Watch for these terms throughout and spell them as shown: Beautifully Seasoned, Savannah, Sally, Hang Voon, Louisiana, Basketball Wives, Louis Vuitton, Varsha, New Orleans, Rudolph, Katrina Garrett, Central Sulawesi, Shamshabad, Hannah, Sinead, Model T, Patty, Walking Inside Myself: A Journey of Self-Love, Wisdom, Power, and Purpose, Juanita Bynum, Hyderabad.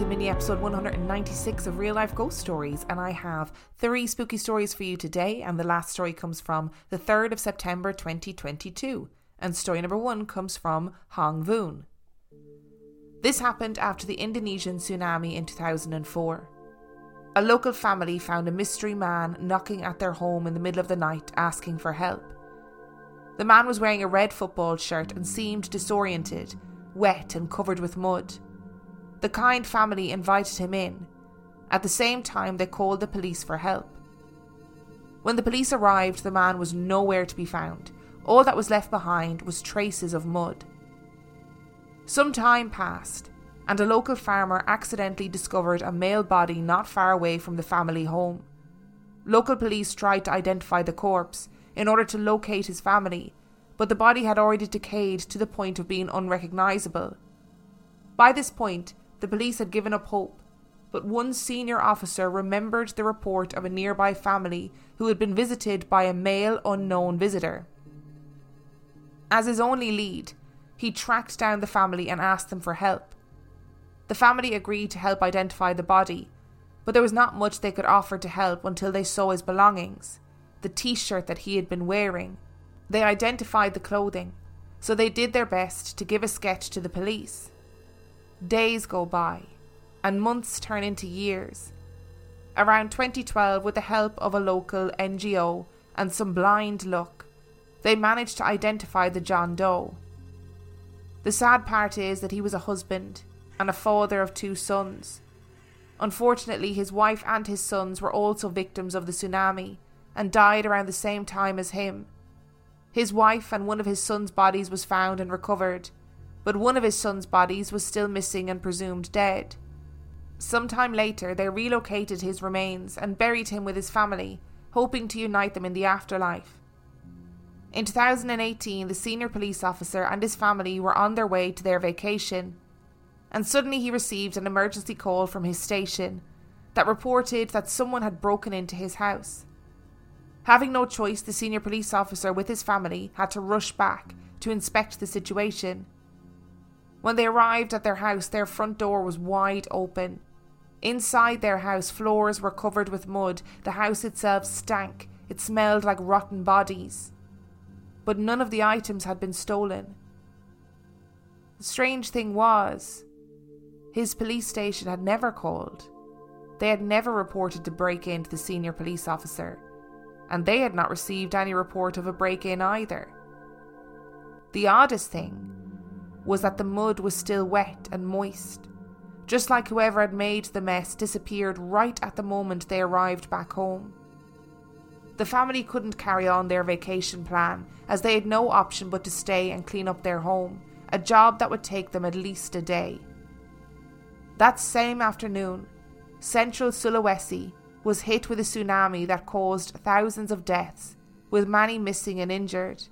to mini-episode 196 of Real Life Ghost Stories, and I have 3 spooky stories for you today, and the last story comes from the 3rd of September 2022, and story number 1 comes from Hang Voon. This happened after the Indonesian tsunami in 2004. A local family found a mystery man knocking at their home in the middle of the night asking for help. The man was wearing a red football shirt and seemed disoriented, wet and covered with mud. The kind family invited him in. At the same time, they called the police for help. When the police arrived, the man was nowhere to be found. All that was left behind was traces of mud. Some time passed, and a local farmer accidentally discovered a male body not far away from the family home. Local police tried to identify the corpse in order to locate his family, but the body had already decayed to the point of being unrecognisable. By this point, the police had given up hope, but one senior officer remembered the report of a nearby family who had been visited by a male unknown visitor. As his only lead, he tracked down the family and asked them for help. The family agreed to help identify the body, but there was not much they could offer to help until they saw his belongings, the t-shirt that he had been wearing. They identified the clothing, so they did their best to give a sketch to the police. Days go by, and months turn into years. Around 2012, with the help of a local NGO and some blind luck, they managed to identify the John Doe. The sad part is that he was a husband and a father of 2 sons. Unfortunately, his wife and his sons were also victims of the tsunami and died around the same time as him. His wife and one of his sons' bodies was found and recovered, but one of his sons' bodies was still missing and presumed dead. Sometime later, they relocated his remains and buried him with his family, hoping to unite them in the afterlife. In 2018, the senior police officer and his family were on their way to their vacation, and suddenly he received an emergency call from his station that reported that someone had broken into his house. Having no choice, the senior police officer with his family had to rush back to inspect the situation. When they arrived at their house, their front door was wide open. Inside their house, floors were covered with mud. The house itself stank. It smelled like rotten bodies. But none of the items had been stolen. The strange thing was, his police station had never called. They had never reported a break-in to the senior police officer, and they had not received any report of a break-in either. The oddest thing was that the mud was still wet and moist, just like whoever had made the mess disappeared right at the moment they arrived back home. The family couldn't carry on their vacation plan, as they had no option but to stay and clean up their home, a job that would take them at least a day. That same afternoon, Central Sulawesi was hit with a tsunami that caused thousands of deaths, with many missing and injured.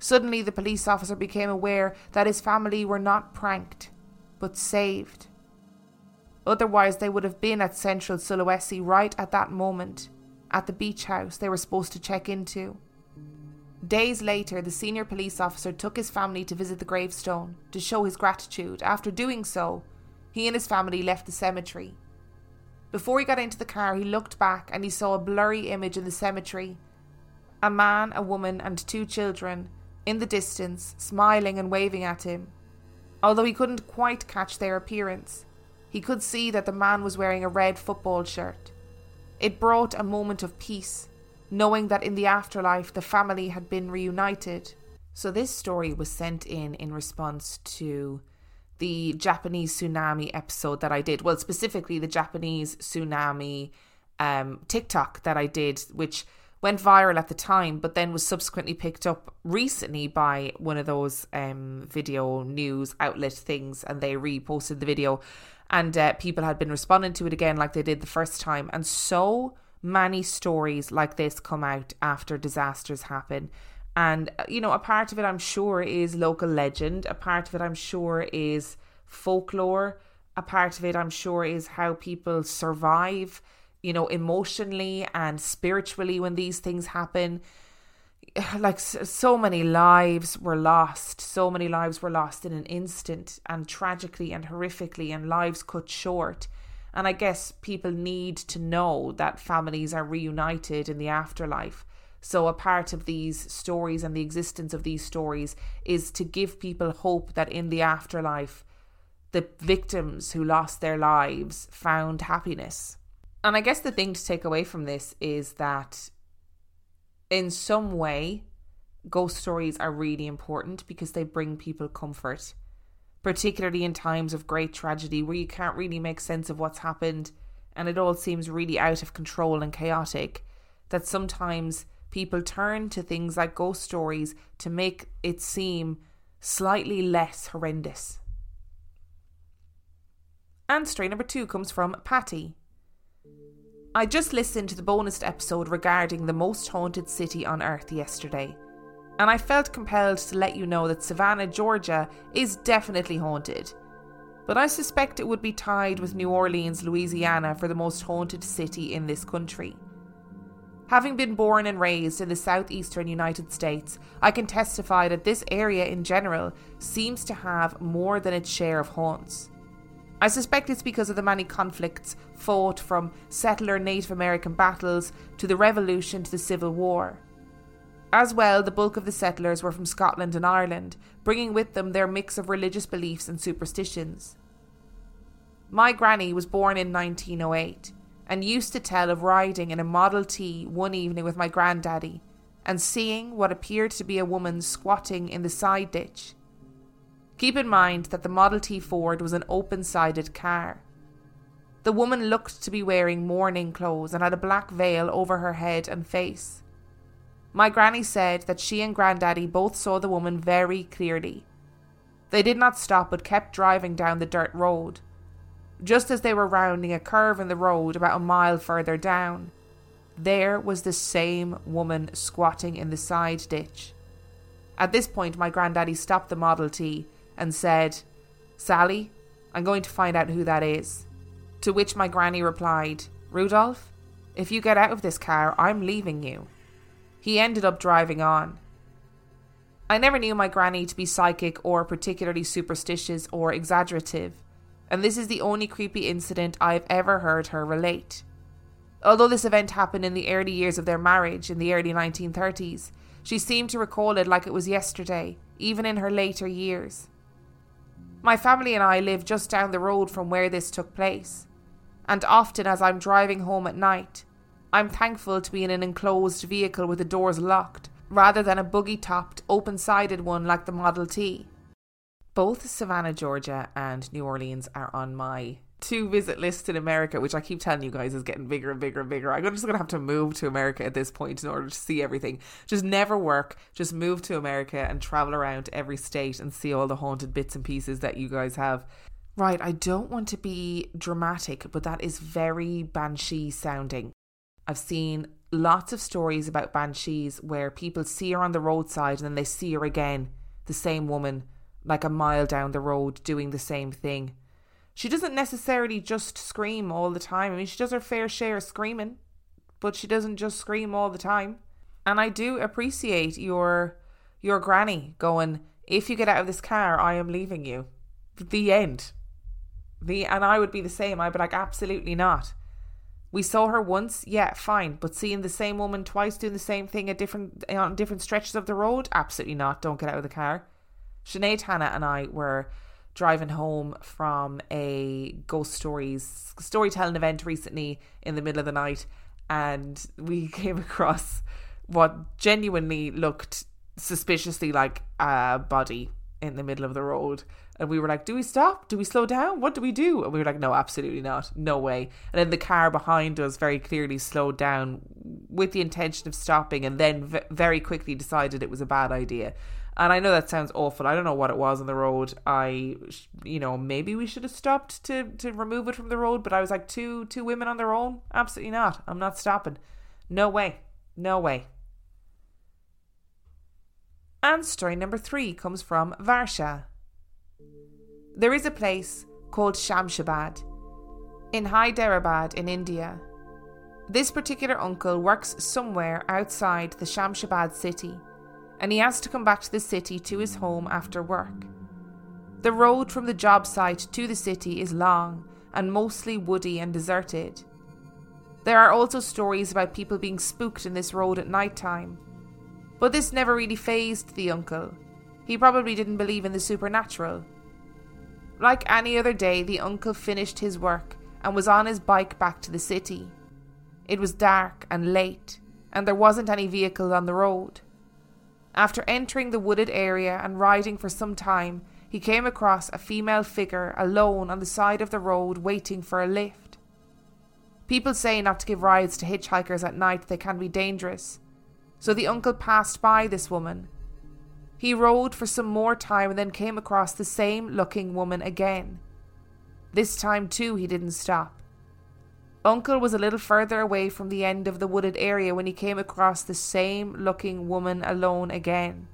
Suddenly, the police officer became aware that his family were not pranked, but saved. Otherwise, they would have been at Central Sulawesi right at that moment, at the beach house they were supposed to check into. Days later, the senior police officer took his family to visit the gravestone to show his gratitude. After doing so, he and his family left the cemetery. Before he got into the car, he looked back and he saw a blurry image in the cemetery. A man, a woman and 2 children, in the distance, smiling and waving at him. Although he couldn't quite catch their appearance, he could see that the man was wearing a red football shirt. It brought a moment of peace, knowing that in the afterlife the family had been reunited. So this story was sent in response to the Japanese tsunami episode that I did. Well, specifically the Japanese tsunami TikTok that I did, which went viral at the time, but then was subsequently picked up recently by one of those video news outlet things, and they reposted the video, and people had been responding to it again like they did the first time. And so many stories like this come out after disasters happen. And, you know, a part of it, I'm sure, is local legend. A part of it, I'm sure, is folklore. A part of it, I'm sure, is how people survive, you know, emotionally and spiritually when these things happen. like so many lives were lost. So many lives were lost in an instant, and tragically and horrifically, and lives cut short. And I guess people need to know that families are reunited in the afterlife. So a part of these stories and the existence of these stories is to give people hope that in the afterlife, the victims who lost their lives found happiness. And I guess the thing to take away from this is that in some way, ghost stories are really important because they bring people comfort, particularly in times of great tragedy where you can't really make sense of what's happened and it all seems really out of control and chaotic, that sometimes people turn to things like ghost stories to make it seem slightly less horrendous. And story number 2 comes from Patty. I just listened to the bonus episode regarding the most haunted city on earth yesterday, and I felt compelled to let you know that Savannah, Georgia is definitely haunted. But I suspect it would be tied with New Orleans, Louisiana for the most haunted city in this country. Having been born and raised in the southeastern United States, I can testify that this area in general seems to have more than its share of haunts. I suspect it's because of the many conflicts fought from settler Native American battles to the Revolution to the Civil War. As well, the bulk of the settlers were from Scotland and Ireland, bringing with them their mix of religious beliefs and superstitions. My granny was born in 1908. And used to tell of riding in a Model T one evening with my granddaddy and seeing what appeared to be a woman squatting in the side ditch. Keep in mind that the Model T Ford was an open-sided car. The woman looked to be wearing mourning clothes and had a black veil over her head and face. My granny said that she and granddaddy both saw the woman very clearly. They did not stop but kept driving down the dirt road. Just as they were rounding a curve in the road about a mile further down, there was the same woman squatting in the side ditch. At this point, my granddaddy stopped the Model T and said, "Sally, I'm going to find out who that is." To which my granny replied, "Rudolph, if you get out of this car, I'm leaving you." He ended up driving on. I never knew my granny to be psychic or particularly superstitious or exaggerative. And this is the only creepy incident I've ever heard her relate. Although this event happened in the early years of their marriage, in the early 1930s, she seemed to recall it like it was yesterday, even in her later years. My family and I live just down the road from where this took place, and often as I'm driving home at night, I'm thankful to be in an enclosed vehicle with the doors locked, rather than a buggy-topped, open-sided one like the Model T. Both Savannah, Georgia and New Orleans are on my to-visit list in America, which I keep telling you guys is getting bigger and bigger and bigger. I'm just going to have to move to America at this point in order to see everything. Just never work. Just move to America and travel around to every state and see all the haunted bits and pieces that you guys have. Right, I don't want to be dramatic, but that is very banshee sounding. I've seen lots of stories about banshees where people see her on the roadside and then they see her again, the same woman, like a mile down the road doing the same thing. She doesn't necessarily just scream all the time. I mean, she does her fair share of screaming, but she doesn't just scream all the time. And I do appreciate your granny going, "If you get out of this car, I am leaving you." The end. And I would be the same. I'd be like, absolutely not. We saw her once, yeah, fine. But seeing the same woman twice doing the same thing at on different stretches of the road? Absolutely not. Don't get out of the car. Sinead, Hannah and I were driving home from a ghost stories storytelling event recently in the middle of the night, and we came across what genuinely looked suspiciously like a body in the middle of the road. And we were like, do we stop? Do we slow down? What do we do? And we were like, no, absolutely not. No way. And then the car behind us very clearly slowed down with the intention of stopping and then very quickly decided it was a bad idea. And I know that sounds awful. I don't know what it was on the road. Maybe we should have stopped to remove it from the road. But I was like, two women on their own? Absolutely not. I'm not stopping. No way. No way. And story number 3 comes from Varsha. There is a place called Shamshabad in Hyderabad in India. This particular uncle works somewhere outside the Shamshabad city, and he has to come back to the city to his home after work. The road from the job site to the city is long and mostly woody and deserted. There are also stories about people being spooked in this road at night time, but this never really fazed the uncle. He probably didn't believe in the supernatural. Like any other day, the uncle finished his work and was on his bike back to the city. It was dark and late, and there wasn't any vehicles on the road. After entering the wooded area and riding for some time, he came across a female figure alone on the side of the road waiting for a lift. People say not to give rides to hitchhikers at night, they can be dangerous. So the uncle passed by this woman. He rode for some more time and then came across the same looking woman again. This time too he didn't stop. Uncle was a little further away from the end of the wooded area when he came across the same looking woman alone again.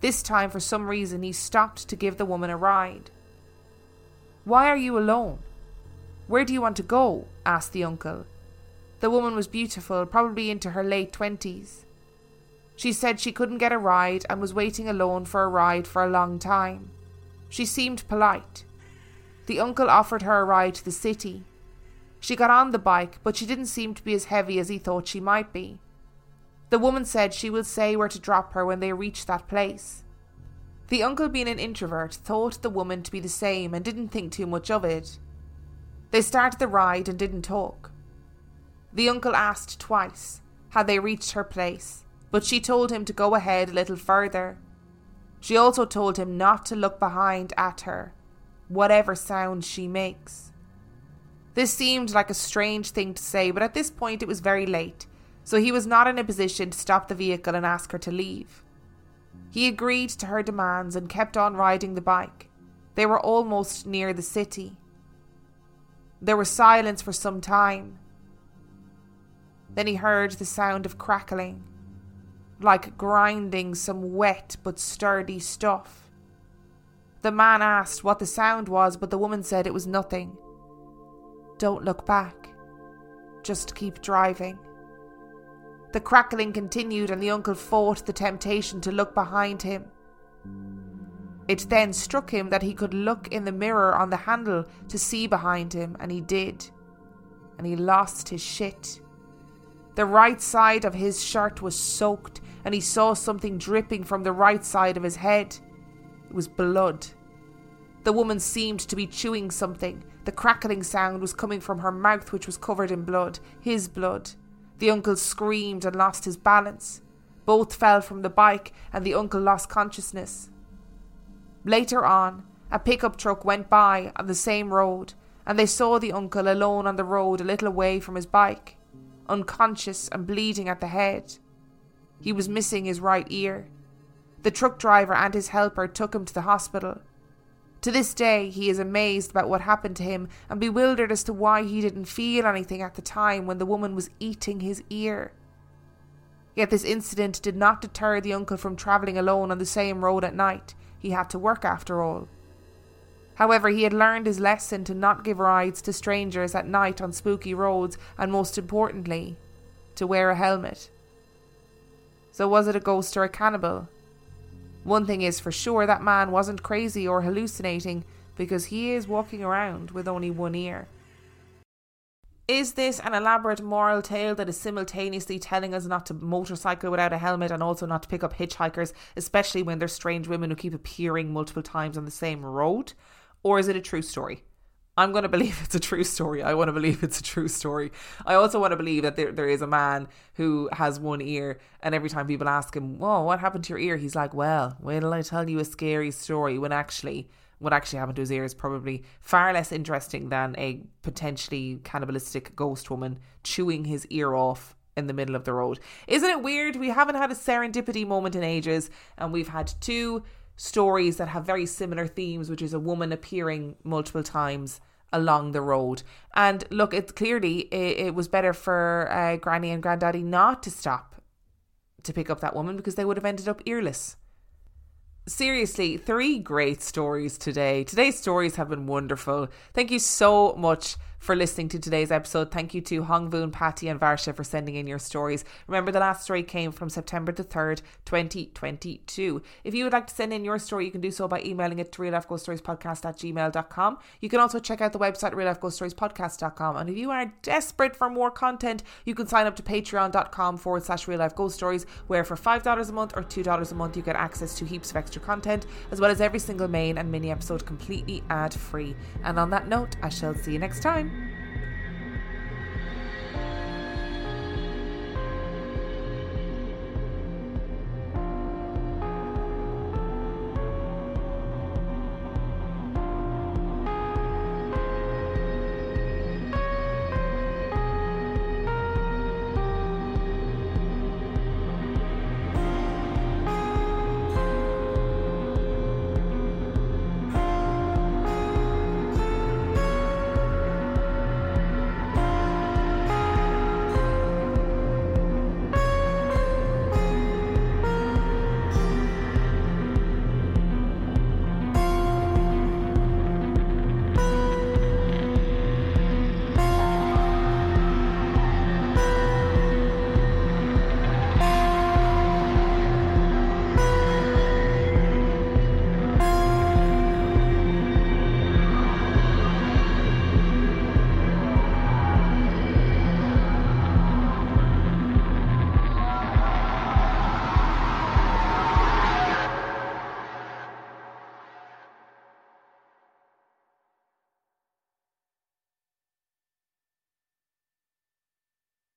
This time for some reason he stopped to give the woman a ride. "Why are you alone? Where do you want to go?" asked the uncle. The woman was beautiful, probably into her late 20s. She said she couldn't get a ride and was waiting alone for a ride for a long time. She seemed polite. The uncle offered her a ride to the city. She got on the bike, but she didn't seem to be as heavy as he thought she might be. The woman said she would say where to drop her when they reached that place. The uncle, being an introvert, thought the woman to be the same and didn't think too much of it. They started the ride and didn't talk. The uncle asked twice, had they reached her place? But she told him to go ahead a little further. She also told him not to look behind at her, whatever sound she makes. This seemed like a strange thing to say, but at this point it was very late, so he was not in a position to stop the vehicle and ask her to leave. He agreed to her demands and kept on riding the bike. They were almost near the city. There was silence for some time. Then he heard the sound of crackling, like grinding some wet but sturdy stuff. The man asked what the sound was, but the woman said it was nothing. "Don't look back. Just keep driving." The crackling continued and the uncle fought the temptation to look behind him. It then struck him that he could look in the mirror on the handle to see behind him, and he did. And he lost his shit. The right side of his shirt was soaked, and he saw something dripping from the right side of his head. It was blood. The woman seemed to be chewing something. The crackling sound was coming from her mouth, which was covered in blood, his blood. The uncle screamed and lost his balance. Both fell from the bike, and the uncle lost consciousness. Later on, a pickup truck went by on the same road, and they saw the uncle alone on the road a little away from his bike, unconscious and bleeding at the head. He was missing his right ear. The truck driver and his helper took him to the hospital. To this day, he is amazed about what happened to him and bewildered as to why he didn't feel anything at the time when the woman was eating his ear. Yet this incident did not deter the uncle from travelling alone on the same road at night. He had to work after all. However, he had learned his lesson to not give rides to strangers at night on spooky roads, and most importantly, to wear a helmet. So was it a ghost or a cannibal? One thing is for sure, that man wasn't crazy or hallucinating, because he is walking around with only one ear. Is this an elaborate moral tale that is simultaneously telling us not to motorcycle without a helmet and also not to pick up hitchhikers, especially when they're strange women who keep appearing multiple times on the same road? Or is it a true story? I'm going to believe it's a true story. I want to believe it's a true story. I also want to believe that there is a man who has one ear, and every time people ask him, "Whoa, what happened to your ear?" He's like, "Well, wait till I tell you a scary story," when actually what actually happened to his ear is probably far less interesting than a potentially cannibalistic ghost woman chewing his ear off in the middle of the road. Isn't it weird? We haven't had a serendipity moment in ages, and we've had two stories that have very similar themes, which is a woman appearing multiple times along the road. And look, it's clearly it was better for Granny and Granddaddy not to stop to pick up that woman, because they would have ended up earless. Seriously, 3 great stories today. Today's stories have been wonderful. Thank you so much for listening to today's episode. Thank you to Hang Voon, Patty and Varsha for sending in your stories. Remember, the last story came from September the 3rd, 2022. If you would like to send in your story, you can do so by emailing it to reallifeghoststoriespodcast@gmail.com. You can also check out the website reallifeghoststoriespodcast.com. And if you are desperate for more content, you can sign up to patreon.com/reallifeghoststories, where for $5 a month or $2 a month, you get access to heaps of extra content, as well as every single main and mini episode completely ad-free. And on that note, I shall see you next time.